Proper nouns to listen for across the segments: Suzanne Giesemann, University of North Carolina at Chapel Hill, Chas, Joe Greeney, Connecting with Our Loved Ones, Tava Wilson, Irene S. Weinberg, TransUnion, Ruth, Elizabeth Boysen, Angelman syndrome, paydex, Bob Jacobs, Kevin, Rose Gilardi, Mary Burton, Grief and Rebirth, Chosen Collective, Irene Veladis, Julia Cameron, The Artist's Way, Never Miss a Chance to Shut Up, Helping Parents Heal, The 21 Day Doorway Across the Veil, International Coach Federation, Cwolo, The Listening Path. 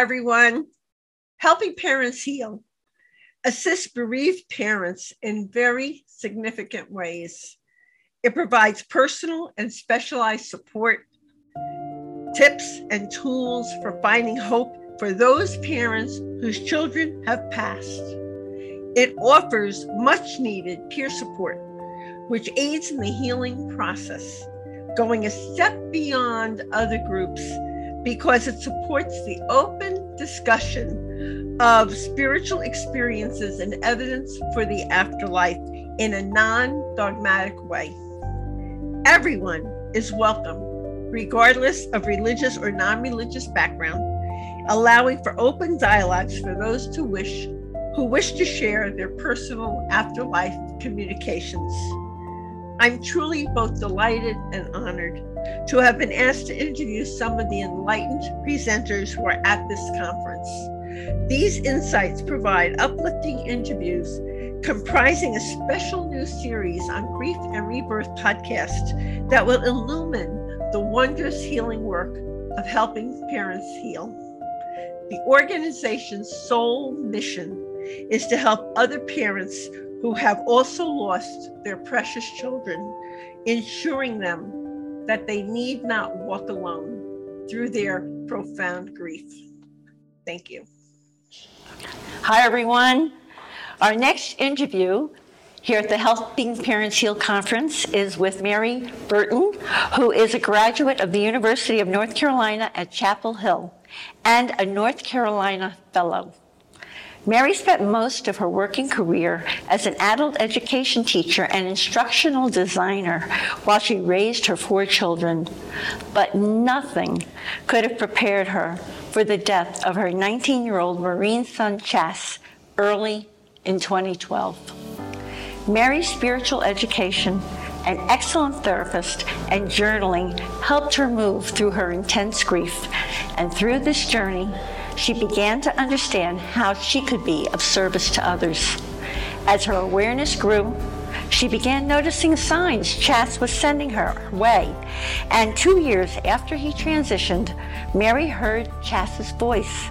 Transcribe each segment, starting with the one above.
Hi, everyone. Helping Parents Heal assists bereaved parents in very significant ways. It provides personal and specialized support, tips, and tools for finding hope for those parents whose children have passed. It offers much-needed peer support, which aids in the healing process, going a step beyond other groups because it supports the open discussion of spiritual experiences and evidence for the afterlife in a non-dogmatic way. Everyone is welcome, regardless of religious or non-religious background, allowing for open dialogues for those who wish to share their personal afterlife communications. I'm truly both delighted and honored to have been asked to interview some of the enlightened presenters who are at this conference. These insights provide uplifting interviews comprising a special new series on Grief and Rebirth podcast that will illumine the wondrous healing work of Helping Parents Heal. The organization's sole mission is to help other parents who have also lost their precious children, ensuring them that they need not walk alone through their profound grief. Thank you. Hi, everyone. Our next interview here at the Helping Parents Heal Conference is with Mary Burton, who is a graduate of the University of North Carolina at Chapel Hill and a North Carolina Fellow. Mary spent most of her working career as an adult education teacher and instructional designer while she raised her 4 children. But nothing could have prepared her for the death of her 19-year-old Marine son, Chas, early in 2012. Mary's spiritual education, an excellent therapist, and journaling helped her move through her intense grief. And through this journey, she began to understand how she could be of service to others. As her awareness grew, she began noticing signs Chas was sending her way. And 2 years after he transitioned, Mary heard Chas's voice.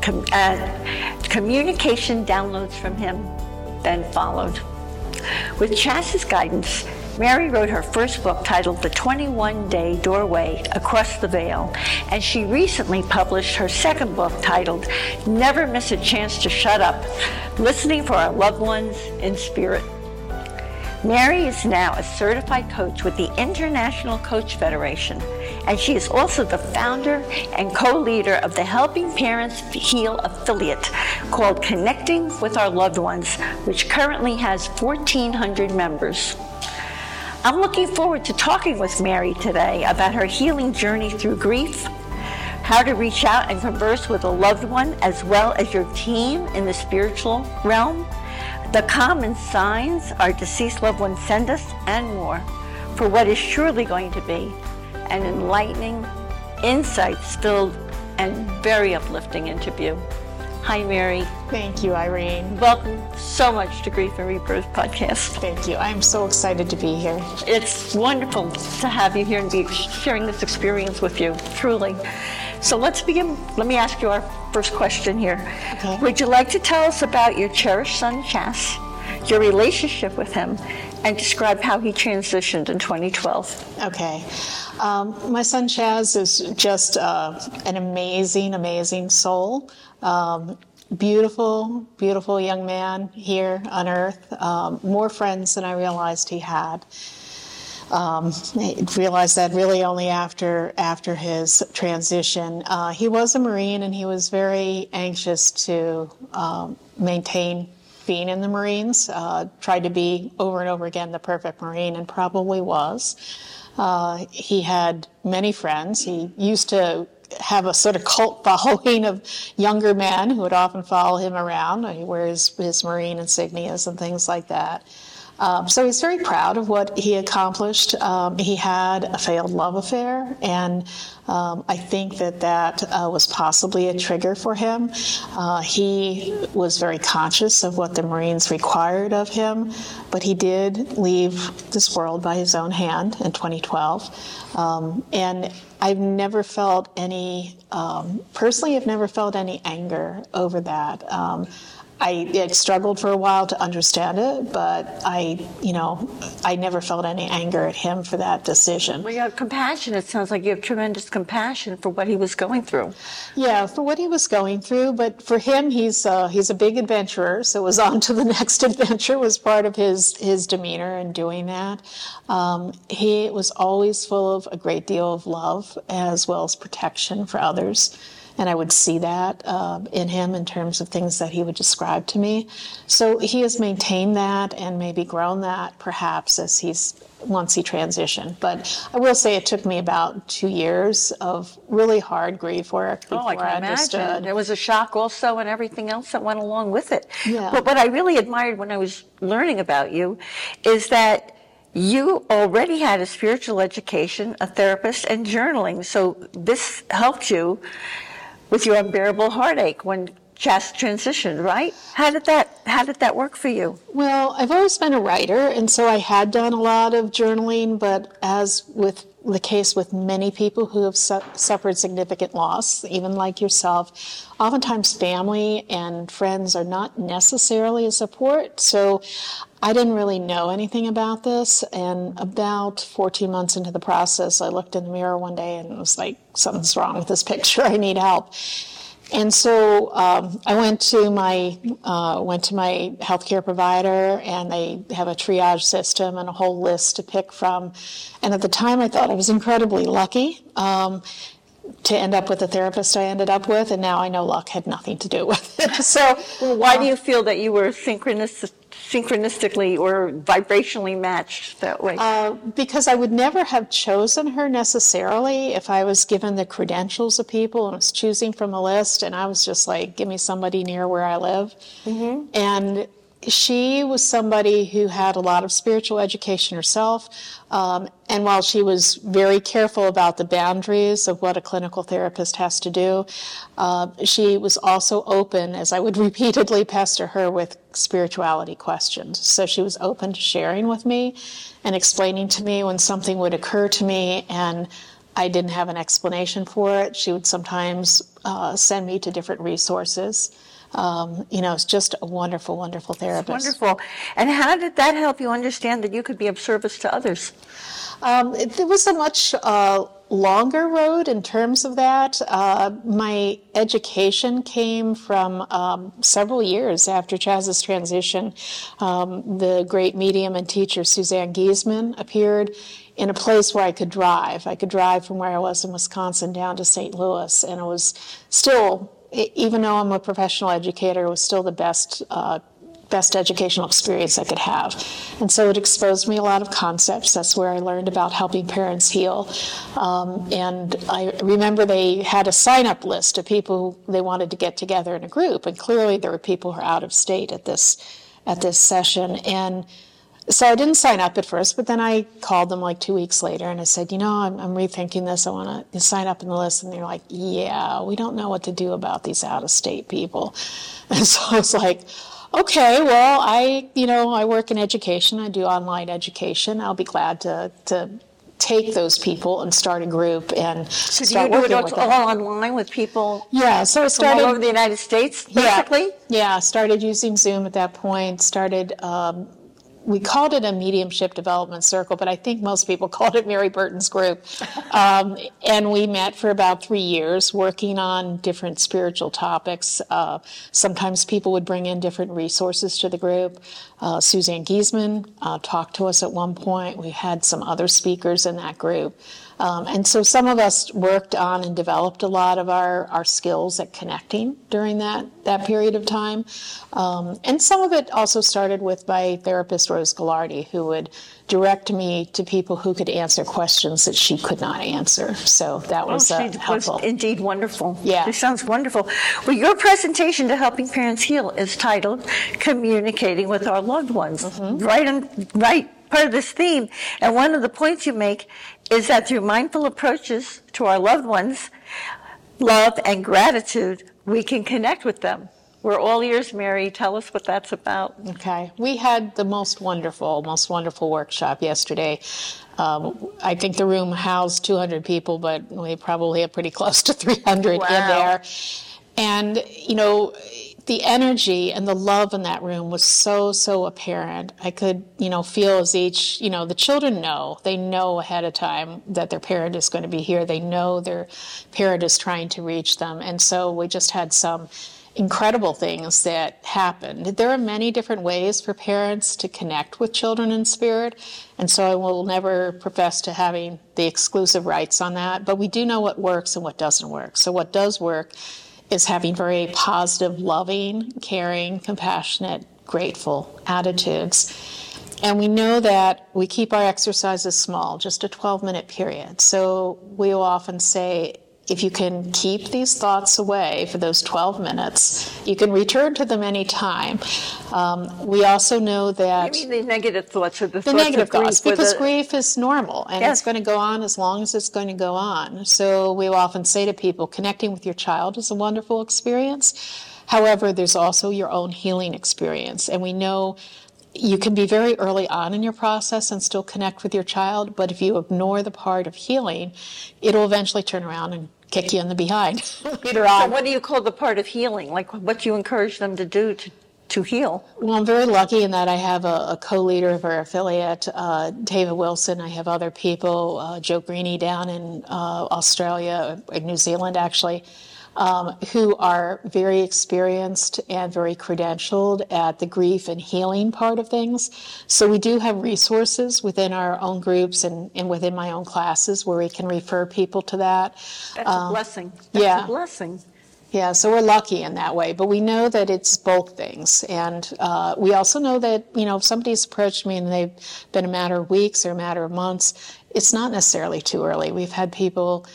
Communication downloads from him then followed. With Chas's guidance, Mary wrote her first book titled The 21 Day Doorway Across the Veil, and she recently published her second book titled Never Miss a Chance to Shut Up, Listening for Our Loved Ones in Spirit. Mary is now a certified coach with the International Coach Federation, and she is also the founder and co-leader of the Helping Parents Heal affiliate called Connecting with Our Loved Ones, which currently has 1,400 members. I'm looking forward to talking with Mary today about her healing journey through grief, how to reach out and converse with a loved one, as well as your team in the spiritual realm, the common signs our deceased loved ones send us, and more, for what is surely going to be an enlightening, insight-filled, and very uplifting interview. Hi, Mary. Thank you, Irene. Welcome so much to Grief and Rebirth podcast. Thank you. I'm so excited to be here. It's wonderful to have you here and be sharing this experience with you, truly. So let's begin. Let me ask you our first question here. Okay. Would you like to tell us about your cherished son, Chas, your relationship with him, and describe how he transitioned in 2012? Okay. My son, Chas, is just an amazing, amazing soul. Beautiful, beautiful young man here on earth. More friends than I realized he had. I realized that really only after his transition. He was a Marine, and he was very anxious to maintain being in the Marines. Tried to be over and over again the perfect Marine, and probably was. He had many friends. He used to have a sort of cult following of younger men who would often follow him around. He wears his Marine insignias and things like that. So he's very proud of what he accomplished. He had a failed love affair, and I think that was possibly a trigger for him. He was very conscious of what the Marines required of him, but he did leave this world by his own hand in 2012. And I've never felt any, personally, I've never felt any anger over that. I struggled for a while to understand it, but I never felt any anger at him for that decision. Well, you have compassion. It sounds like you have tremendous compassion for what he was going through. Yeah, for what he was going through, but for him, he's a big adventurer, so it was on to the next adventure was part of his demeanor in doing that. He was always full of a great deal of love as well as protection for others. And I would see that in him in terms of things that he would describe to me. So he has maintained that and maybe grown that perhaps once he transitioned. But I will say it took me about 2 years of really hard grief work before I understood. Imagine. There was a shock also and everything else that went along with it. Yeah. But what I really admired when I was learning about you is that you already had a spiritual education, a therapist, and journaling. So this helped you with your unbearable heartache when Chas transitioned, right? How did that work for you? Well, I've always been a writer, and so I had done a lot of journaling, but as with the case with many people who have suffered significant loss, even like yourself, oftentimes family and friends are not necessarily a support. So I didn't really know anything about this, and about 14 months into the process, I looked in the mirror one day and was like, something's wrong with this picture, I need help. And so I went to my healthcare provider, and they have a triage system and a whole list to pick from. And at the time, I thought I was incredibly lucky to end up with the therapist I ended up with, and now I know luck had nothing to do with it. So why do you feel that you were synchronistically or vibrationally matched that way? Because I would never have chosen her necessarily if I was given the credentials of people and was choosing from a list, and I was just like, give me somebody near where I live. Mm-hmm. And she was somebody who had a lot of spiritual education herself, and while she was very careful about the boundaries of what a clinical therapist has to do, she was also open, as I would repeatedly pester her with spirituality questions. So she was open to sharing with me and explaining to me when something would occur to me and I didn't have an explanation for it. She would sometimes send me to different resources. It's just a wonderful, wonderful therapist. It's wonderful. And how did that help you understand that you could be of service to others? It was a much longer road in terms of that. My education came from several years after Chaz's transition. The great medium and teacher Suzanne Giesemann appeared in a place where I could drive. I could drive from where I was in Wisconsin down to St. Louis, and it was still, even though I'm a professional educator, it was still the best educational experience I could have. And so it exposed me a lot of concepts. That's where I learned about helping parents heal. And I remember they had a sign-up list of people they wanted to get together in a group, and clearly there were people who are out of state at this session. And so I didn't sign up at first, but then I called them like 2 weeks later and I said, I'm rethinking this. I want to sign up in the list. And they're like, yeah, we don't know what to do about these out-of-state people. And so I was like, okay, well, I work in education. I do online education. I'll be glad to take those people and start a group and start working with them. So do you do it all online with people? Yeah, so I started all over the United States, basically? Yeah, started using Zoom at that point, we called it a mediumship development circle, but I think most people called it Mary Burton's group. And we met for about 3 years working on different spiritual topics. Sometimes people would bring in different resources to the group. Suzanne Giesemann talked to us at one point. We had some other speakers in that group. And so some of us worked on and developed a lot of our skills at connecting during that period of time. And some of it also started with my therapist, Rose Gilardi, who would direct me to people who could answer questions that she could not answer. So that was helpful. Was indeed wonderful. Yeah. This sounds wonderful. Well, your presentation to Helping Parents Heal is titled Communicating with Our Loved Ones. Mm-hmm. Right part of this theme. And one of the points you make is that through mindful approaches to our loved ones, love and gratitude, we can connect with them. We're all ears, Mary. Tell us what that's about. Okay. We had the most wonderful workshop yesterday. I think the room housed 200 people, but we probably have pretty close to 300 wow. in there. And, you know, the energy and the love in that room was so apparent. I could, feel as each, the children know ahead of time that their parent is going to be here. They know their parent is trying to reach them. And so we just had some incredible things that happened. There are many different ways for parents to connect with children in spirit. And so I will never profess to having the exclusive rights on that. But we do know what works and what doesn't work. So what does work is having very positive, loving, caring, compassionate, grateful attitudes. And we know that we keep our exercises small, just a 12-minute period. So we will often say, if you can keep these thoughts away for those 12 minutes, you can return to them any time. We also know that... You mean the negative thoughts? Or the negative thoughts, because grief is normal, and yes. It's going to go on as long as it's going to go on. So we will often say to people, connecting with your child is a wonderful experience. However, there's also your own healing experience, and we know you can be very early on in your process and still connect with your child, but if you ignore the part of healing, it'll eventually turn around and kick you in the behind later on. So what do you call the part of healing? Like, what do you encourage them to do to heal? Well, I'm very lucky in that I have a co-leader of our affiliate, Tava Wilson. I have other people, Joe Greeney down in Australia, New Zealand actually, who are very experienced and very credentialed at the grief and healing part of things. So we do have resources within our own groups and within my own classes where we can refer people to that. That's a blessing. That's a blessing. Yeah, so we're lucky in that way, but we know that it's both things. And we also know that, if somebody's approached me and they've been a matter of weeks or a matter of months, it's not necessarily too early. We've had people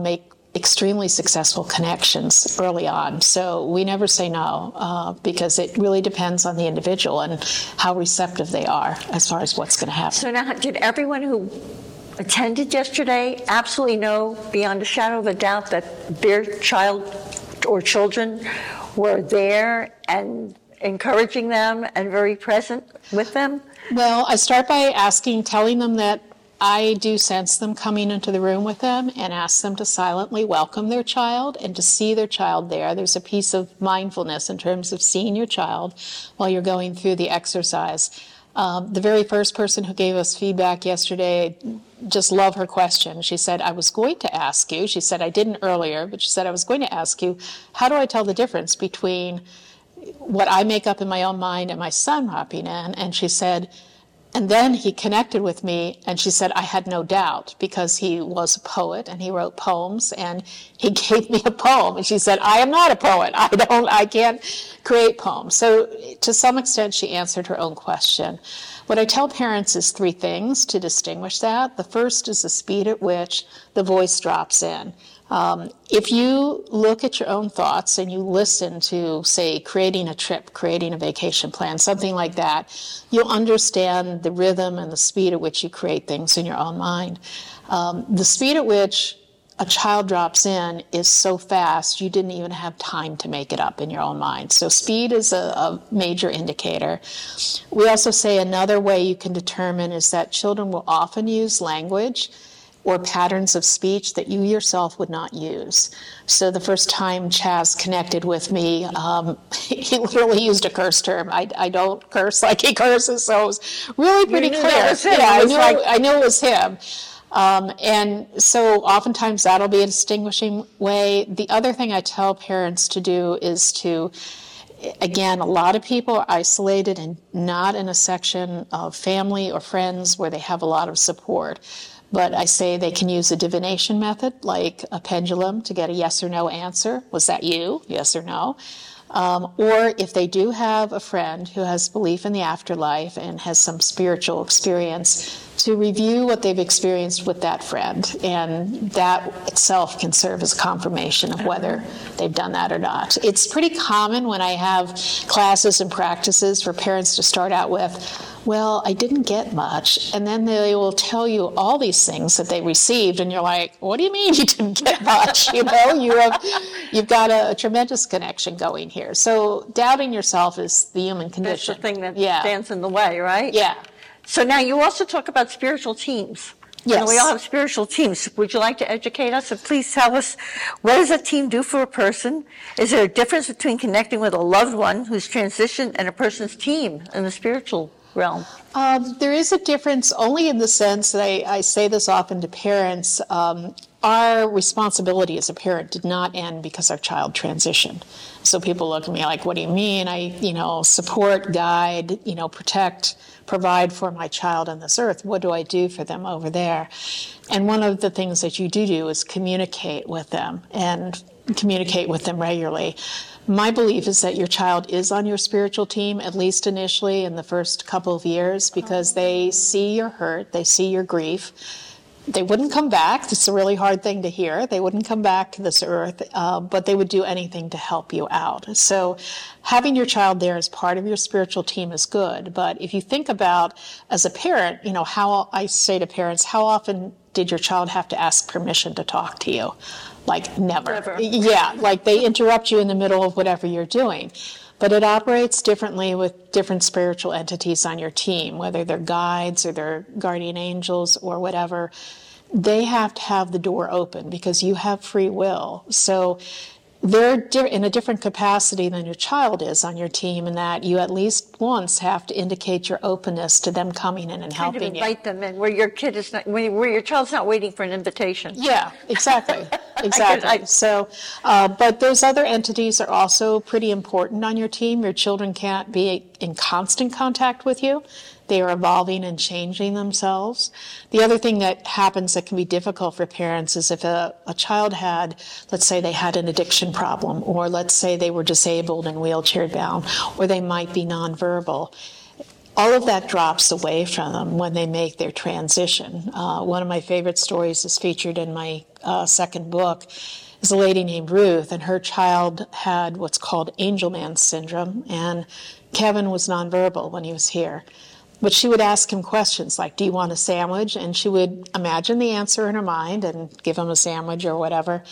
make extremely successful connections early on. So we never say no, because it really depends on the individual and how receptive they are as far as what's going to happen. So now, did everyone who attended yesterday absolutely know beyond a shadow of a doubt that their child or children were there and encouraging them and very present with them? Well, I start by telling them that I do sense them coming into the room with them, and ask them to silently welcome their child and to see their child there. There's a piece of mindfulness in terms of seeing your child while you're going through the exercise. The very first person who gave us feedback yesterday, just love her question. She said, I was going to ask you. She said, I didn't earlier, but she said, I was going to ask you, how do I tell the difference between what I make up in my own mind and my son hopping in? And she said, and then he connected with me, and she said, I had no doubt, because he was a poet and he wrote poems, and he gave me a poem. And she said, I am not a poet. I can't create poems. So to some extent, she answered her own question. What I tell parents is three things to distinguish that. The first is the speed at which the voice drops in. If you look at your own thoughts and you listen to, say, creating a trip, creating a vacation plan, something like that, you'll understand the rhythm and the speed at which you create things in your own mind. The speed at which a child drops in is so fast, you didn't even have time to make it up in your own mind. So speed is a major indicator. We also say another way you can determine is that children will often use language or patterns of speech that you yourself would not use. So the first time Chas connected with me, he literally used a curse term. I don't curse like he curses, so it was really pretty clear. I knew it was him. And so oftentimes that'll be a distinguishing way. The other thing I tell parents to do is to, again, a lot of people are isolated and not in a section of family or friends where they have a lot of support. But I say they can use a divination method, like a pendulum, to get a yes or no answer. Was that you? Yes or no? Or if they do have a friend who has belief in the afterlife and has some spiritual experience, to review what they've experienced with that friend. And that itself can serve as confirmation of whether they've done that or not. It's pretty common when I have classes and practices for parents to start out with, well, I didn't get much. And then they will tell you all these things that they received. And you're like, what do you mean you didn't get much? You know, you've got a tremendous connection going here. So doubting yourself is the human condition. That's the thing that stands in the way, right? Yeah. So now you also talk about spiritual teams. Yes. And we all have spiritual teams. Would you like to educate us? And please tell us, what does a team do for a person? Is there a difference between connecting with a loved one who's transitioned and a person's team in the spiritual realm? There is a difference only in the sense that I say this often to parents. Our responsibility as a parent did not end because our child transitioned. So people look at me like, what do you mean? I support, guide, protect, provide for my child on this earth. What do I do for them over there? And one of the things that you do is communicate with them and communicate with them regularly. My belief is that your child is on your spiritual team, at least initially in the first couple of years, because they see your hurt, they see your grief. They wouldn't come back. It's a really hard thing to hear. They wouldn't come back to this earth, but they would do anything to help you out. So having your child there as part of your spiritual team is good. But if you think about, as a parent, how I say to parents, how often did your child have to ask permission to talk to you? Like never. Yeah, like they interrupt you in the middle of whatever you're doing. But it operates differently with different spiritual entities on your team, whether they're guides or they're guardian angels or whatever. They have to have the door open because you have free will. So they're in a different capacity than your child is on your team, in that you at least once have to indicate your openness to them coming in and helping you. Kind of invite them in, where your kid is not, where your child's not waiting for an invitation. Yeah, exactly, exactly. But those other entities are also pretty important on your team. Your children can't be in constant contact with you. They are evolving and changing themselves. The other thing that happens that can be difficult for parents is if a child had, let's say they had an addiction problem, or let's say they were disabled and wheelchair bound, or they might be nonverbal. All of that drops away from them when they make their transition. One of my favorite stories is featured in my second book. Is a lady named Ruth, and her child had what's called Angelman syndrome, and Kevin was nonverbal when he was here. But she would ask him questions like, do you want a sandwich? And she would imagine the answer in her mind and give him a sandwich or whatever.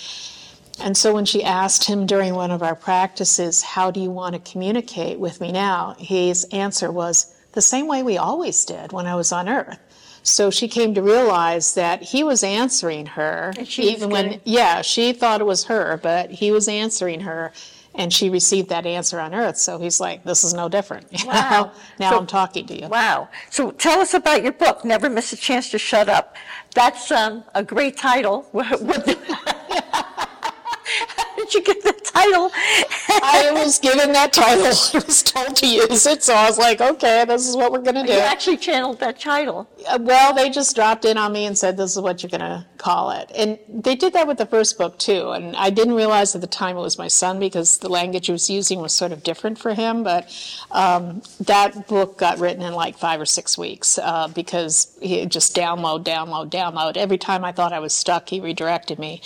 And so when she asked him during one of our practices, how do you want to communicate with me now? His answer was the same way we always did when I was on earth. So she came to realize that he was answering her, she thought it was her, but he was answering her. And she received that answer on earth. So he's like, this is no different. Wow. Now I'm talking to you. Wow. So tell us about your book, Never Miss a Chance to Shut Up. That's a great title. How did you get that title? I was given that title. I was told to use it. So I was like, okay, this is what we're going to do. You actually channeled that title. Well, they just dropped in on me and said, this is what you're going to call it. And they did that with the first book, too. And I didn't realize at the time it was my son, because the language he was using was sort of different for him. But that book got written in like 5 or 6 weeks because he just download. Every time I thought I was stuck, he redirected me.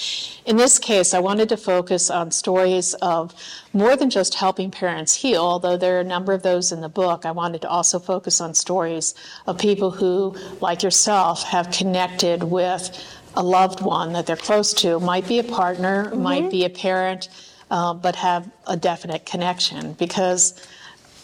In this case, I wanted to focus on stories of more than just helping parents heal, although there are a number of those in the book. I wanted to also focus on stories of people who, like yourself, have connected with a loved one that they're close to, might be a partner, mm-hmm. might be a parent, but have a definite connection. Because,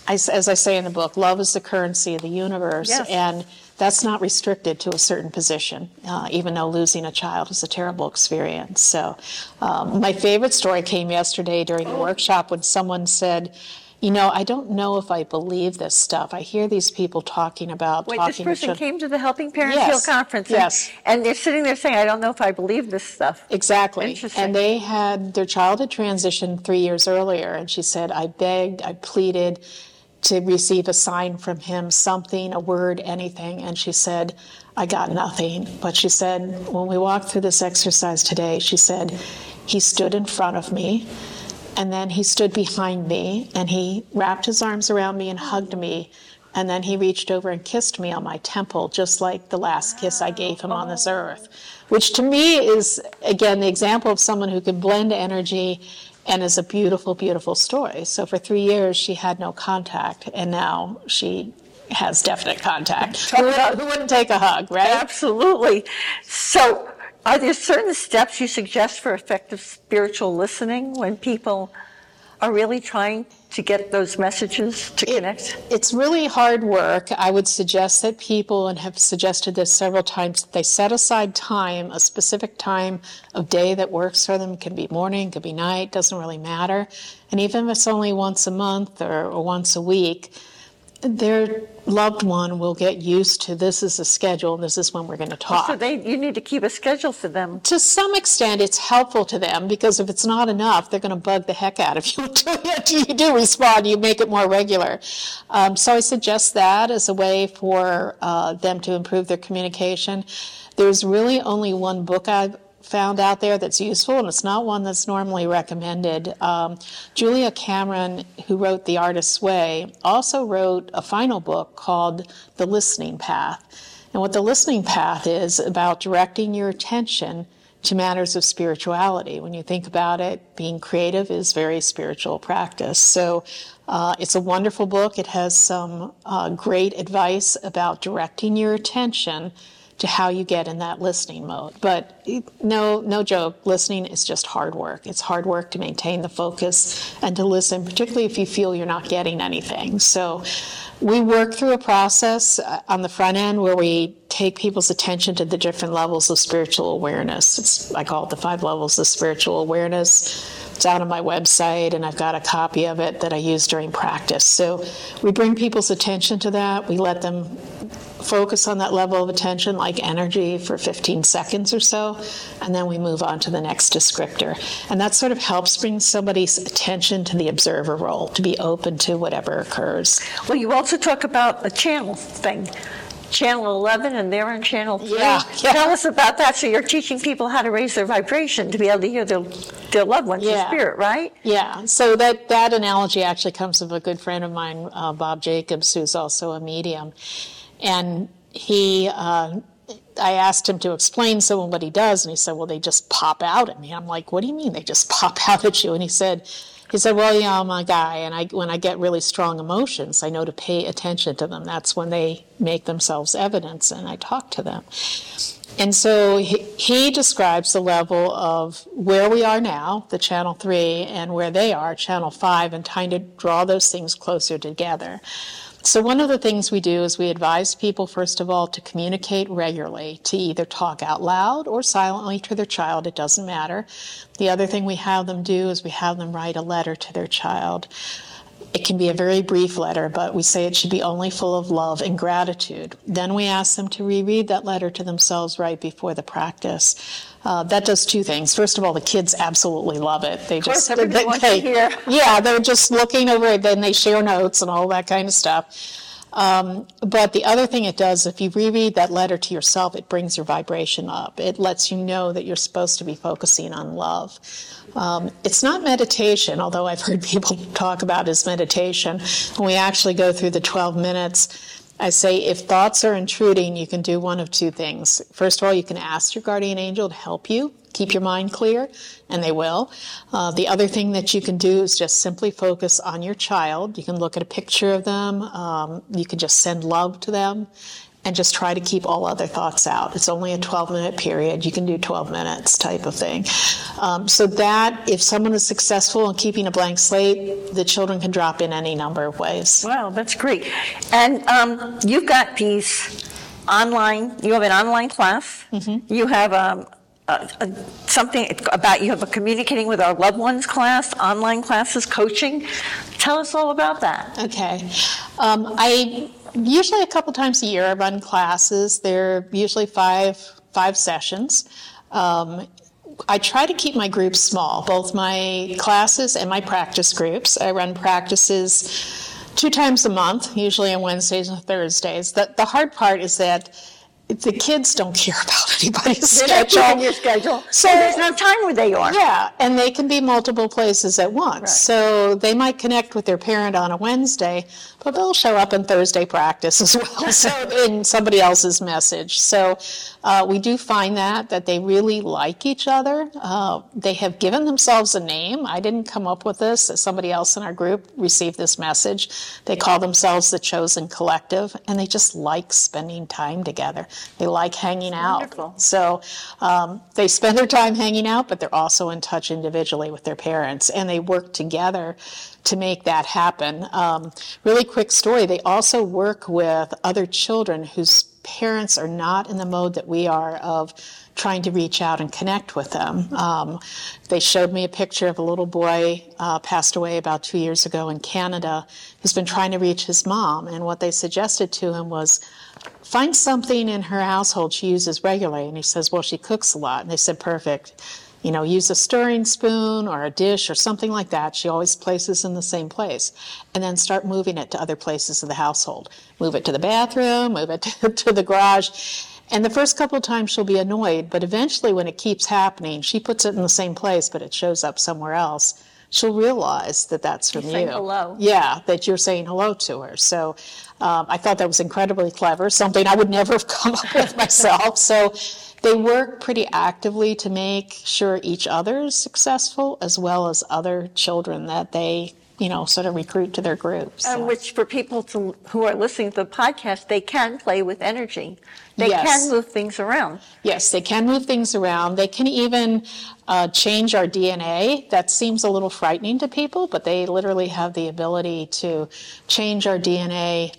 as I say in the book, love is the currency of the universe. Yes. And that's not restricted to a certain position, even though losing a child is a terrible experience. So my favorite story came yesterday during the workshop when someone said, I don't know if I believe this stuff. I hear these people talking about... Wait, talking this person came to the Helping Parents Heal conference. Yes. And they're sitting there saying, I don't know if I believe this stuff. Exactly. Interesting. And they had... Their child had transitioned 3 years earlier, and she said, I begged, I pleaded, to receive a sign from him, something, a word, anything. And she said, I got nothing. But she said, when we walked through this exercise today, she said, he stood in front of me, and then he stood behind me, and he wrapped his arms around me and hugged me. And then he reached over and kissed me on my temple, just like the last kiss I gave him on this earth, which to me is, again, the example of someone who can blend energy and is a beautiful, beautiful story. So for 3 years, she had no contact, and now she has definite contact. Who wouldn't take a hug, right? Absolutely. So are there certain steps you suggest for effective spiritual listening when people are really trying to get those messages to connect? It's really hard work. I would suggest that people, and have suggested this several times, that they set aside time, a specific time of day that works for them. It can be morning, it could be night, doesn't really matter. And even if it's only once a month or once a week, their loved one will get used to, this is a schedule, this is when we're going to talk. So you need to keep a schedule for them. To some extent, it's helpful to them, because if it's not enough, they're going to bug the heck out of you until you do respond, you make it more regular. So I suggest that as a way for them to improve their communication. There's really only one book I've found out there that's useful, and it's not one that's normally recommended. Julia Cameron, who wrote The Artist's Way, also wrote a final book called The Listening Path. And what The Listening Path is about directing your attention to matters of spirituality. When you think about it, being creative is very spiritual practice. So it's a wonderful book. It has some great advice about directing your attention to how you get in that listening mode. But no joke, listening is just hard work. It's hard work to maintain the focus and to listen, particularly if you feel you're not getting anything. So we work through a process on the front end where we take people's attention to the different levels of spiritual awareness. I call it the 5 levels of spiritual awareness. It's out on my website, and I've got a copy of it that I use during practice. So we bring people's attention to that. We let them focus on that level of attention, like energy, for 15 seconds or so, and then we move on to the next descriptor. And that sort of helps bring somebody's attention to the observer role, to be open to whatever occurs. Well, you also talk about a channel thing, Channel 11, and they're on Channel 3. Yeah. Tell us about that. So you're teaching people how to raise their vibration to be able to hear their loved ones, their spirit, right? Yeah. So that analogy actually comes from a good friend of mine, Bob Jacobs, who's also a medium. And he, I asked him to explain someone what he does, and he said, well, they just pop out at me. I'm like, what do you mean they just pop out at you? And he said, well, yeah, I'm a guy, and when I get really strong emotions, I know to pay attention to them. That's when they make themselves evident, and I talk to them. And so he describes the level of where we are now, the Channel 3, and where they are, Channel 5, and trying to draw those things closer together. So one of the things we do is we advise people, first of all, to communicate regularly, to either talk out loud or silently to their child. It doesn't matter. The other thing we have them do is we have them write a letter to their child. It can be a very brief letter, but we say it should be only full of love and gratitude. Then we ask them to reread that letter to themselves right before the practice. That does two things. First of all, the kids absolutely love it. They just, of course, everybody wants to hear. Yeah, they're just looking over it, then they share notes and all that kind of stuff. But the other thing it does, if you reread that letter to yourself, it brings your vibration up. It lets you know that you're supposed to be focusing on love. It's not meditation, although I've heard people talk about it as meditation. When we actually go through the 12 minutes, I say, if thoughts are intruding, you can do one of two things. First of all, you can ask your guardian angel to help you keep your mind clear, and they will. The other thing that you can do is just simply focus on your child. You can look at a picture of them. You can just send love to them and just try to keep all other thoughts out. It's only a 12-minute period. You can do 12 minutes type of thing. So that if someone is successful in keeping a blank slate, the children can drop in any number of ways. Wow, that's great. And you've got these online, you have an online class. Mm-hmm. You have something about, you have a Communicating with Our Loved Ones class, online classes, coaching. Tell us all about that. Okay. I usually a couple times a year I run classes. They're usually five sessions. I try to keep my groups small, both my classes and my practice groups. I run practices Two times a month, usually on Wednesdays and Thursdays. The hard part is that the kids don't care about anybody's schedule. So there's no time where they are. Yeah, and they can be multiple places at once. Right. So they might connect with their parent on a Wednesday, but they'll show up in Thursday practice as well, so in somebody else's message. So we do find that they really like each other. They have given themselves a name. I didn't come up with this. Somebody else in our group received this message. They call themselves the Chosen Collective, and they just like spending time together. They like hanging out. Wonderful. So they spend their time hanging out, but they're also in touch individually with their parents, and they work together to make that happen. Really quick story, they also work with other children whose parents are not in the mode that we are of trying to reach out and connect with them. They showed me a picture of a little boy passed away about 2 years ago in Canada who's been trying to reach his mom, and what they suggested to him was, find something in her household she uses regularly. And he says, well, she cooks a lot. And they said, perfect. You know, use a stirring spoon or a dish or something like that. She always places in the same place. And then start moving it to other places of the household. Move it to the bathroom, move it to the garage. And the first couple of times she'll be annoyed, but eventually when it keeps happening, she puts it in the same place, but it shows up somewhere else. She'll realize that that's from you. Saying hello. Yeah, that you're saying hello to her. So I thought that was incredibly clever, something I would never have come up with myself. So they work pretty actively to make sure each other is successful, as well as other children that they, you know, sort of recruit to their groups. So. Which for people who are listening to the podcast, they can play with energy. They can move things around. Yes, they can move things around. They can even change our DNA. That seems a little frightening to people, but they literally have the ability to change our DNA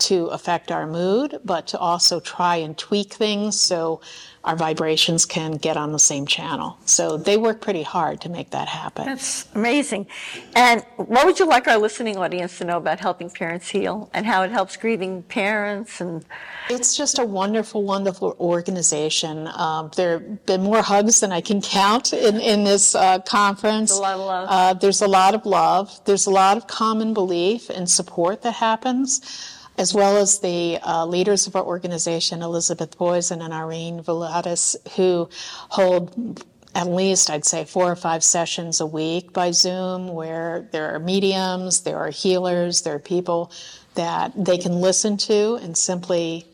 to affect our mood, but to also try and tweak things so our vibrations can get on the same channel. So they work pretty hard to make that happen. That's amazing. And what would you like our listening audience to know about Helping Parents Heal and how it helps grieving parents? And it's just a wonderful, wonderful organization. There have been more hugs than I can count in this conference. There's a lot of love. There's a lot of love. There's a lot of common belief and support that happens, as well as the leaders of our organization, Elizabeth Boysen and Irene Veladis, who hold at least, I'd say, 4 or 5 sessions a week by Zoom, where there are mediums, there are healers, there are people that they can listen to and simply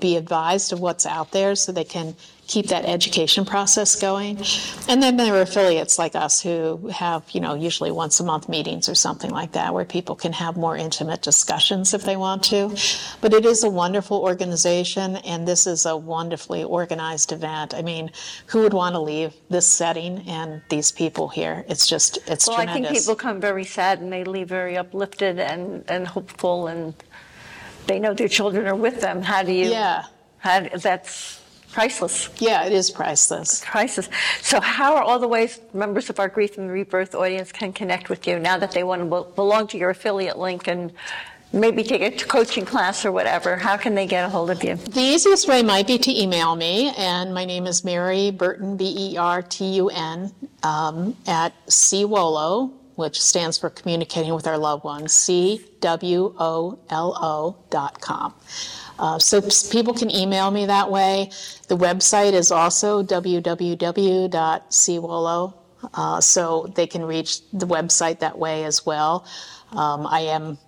be advised of what's out there so they can keep that education process going. And then there are affiliates like us who have, you know, usually once a month meetings or something like that where people can have more intimate discussions if they want to. But it is a wonderful organization, and this is a wonderfully organized event. I mean, who would want to leave this setting and these people here? It's just, it's well, tremendous. I think people come very sad and they leave very uplifted and hopeful, and they know their children are with them. How do you? Yeah. That's priceless. Yeah, it is priceless. It's priceless. So how are all the ways members of our Grief and Rebirth audience can connect with you now that they want to belong to your affiliate link and maybe take a coaching class or whatever? How can they get a hold of you? The easiest way might be to email me, and my name is Mary Burton, Bertun, at Cwolo, which stands for Communicating with Our Loved Ones, CWOLO.com. So people can email me that way. The website is also www.cwolo. So they can reach the website that way as well. I am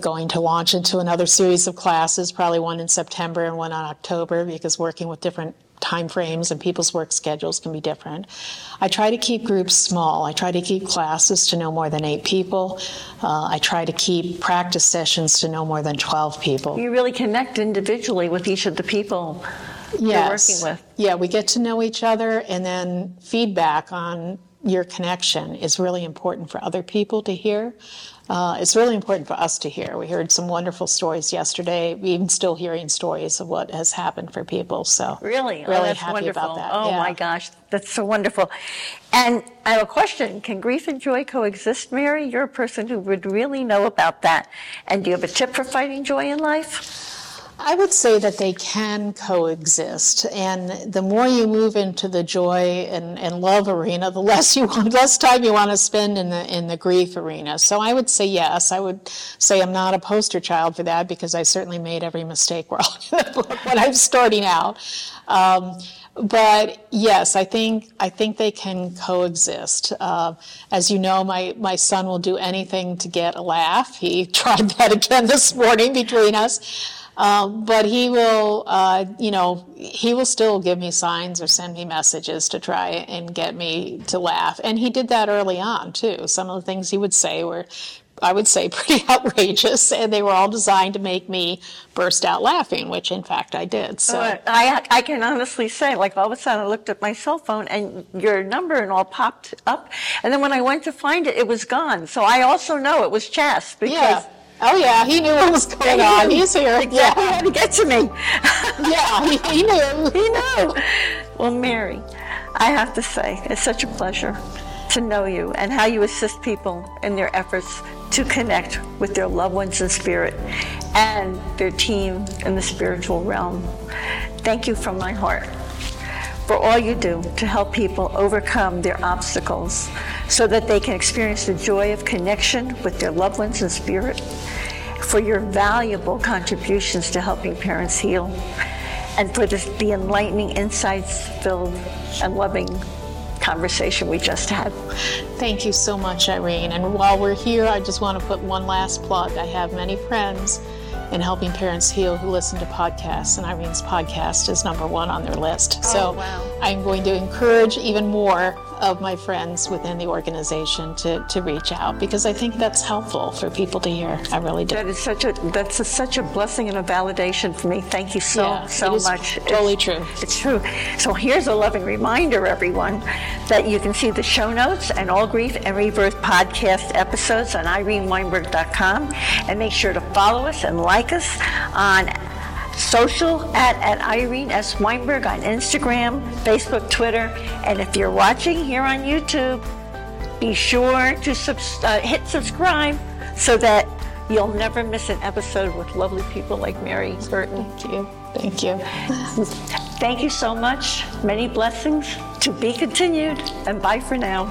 going to launch into another series of classes, probably one in September and one in October, because working with different timeframes and people's work schedules can be different. I try to keep groups small. I try to keep classes to no more than 8 people. I try to keep practice sessions to no more than 12 people. You really connect individually with each of the people you're working with. Yeah, we get to know each other, and then feedback on your connection is really important for other people to hear. It's really important for us to hear. We heard some wonderful stories yesterday. We're even still hearing stories of what has happened for people. So really that's happy wonderful. About that. Oh yeah. My gosh, that's so wonderful. And I have a question. Can grief and joy coexist, Mary? You're a person who would really know about that. And do you have a tip for fighting joy in life? I would say that they can coexist, and the more you move into the joy and love arena, the less time you want to spend in the grief arena. So I would say yes. I would say I'm not a poster child for that, because I certainly made every mistake when I'm starting out. But yes, I think they can coexist. As you know, my son will do anything to get a laugh. He tried that again this morning between us. But he will, he will still give me signs or send me messages to try and get me to laugh. And he did that early on, too. Some of the things he would say were, I would say, pretty outrageous, and they were all designed to make me burst out laughing, which, in fact, I did. So I can honestly say, like, all of a sudden I looked at my cell phone, and your number and all popped up. And then when I went to find it, it was gone. So I also know it was Chas, because... Yeah. Oh, yeah, he knew what was going on. He's here. Exactly. Yeah, he had to get to me. Yeah, he knew. He knew. Well, Mary, I have to say, it's such a pleasure to know you and how you assist people in their efforts to connect with their loved ones in spirit and their team in the spiritual realm. Thank you from my heart for all you do to help people overcome their obstacles, so that they can experience the joy of connection with their loved ones in spirit, for your valuable contributions to helping parents heal, and for the enlightening, insights-filled, and loving conversation we just had. Thank you so much, Irene. And while we're here, I just want to put one last plug. I have many friends and Helping Parents Heal who listen to podcasts, and Irene's podcast is #1 on their list. Oh, so wow. I'm going to encourage even more of my friends within the organization to reach out, because I think that's helpful for people to hear. I really do. That is such a blessing and a validation for me. Thank you so much. Totally true. It's true. So here's a loving reminder, everyone, that you can see the show notes and all Grief and Rebirth podcast episodes on IreneWeinberg.com, and make sure to follow us and like us on social at Irene S. Weinberg on Instagram, Facebook, Twitter. And if you're watching here on YouTube, be sure to hit subscribe so that you'll never miss an episode with lovely people like Mary Burton. Thank you. Thank you so much. Many blessings, to be continued, and bye for now.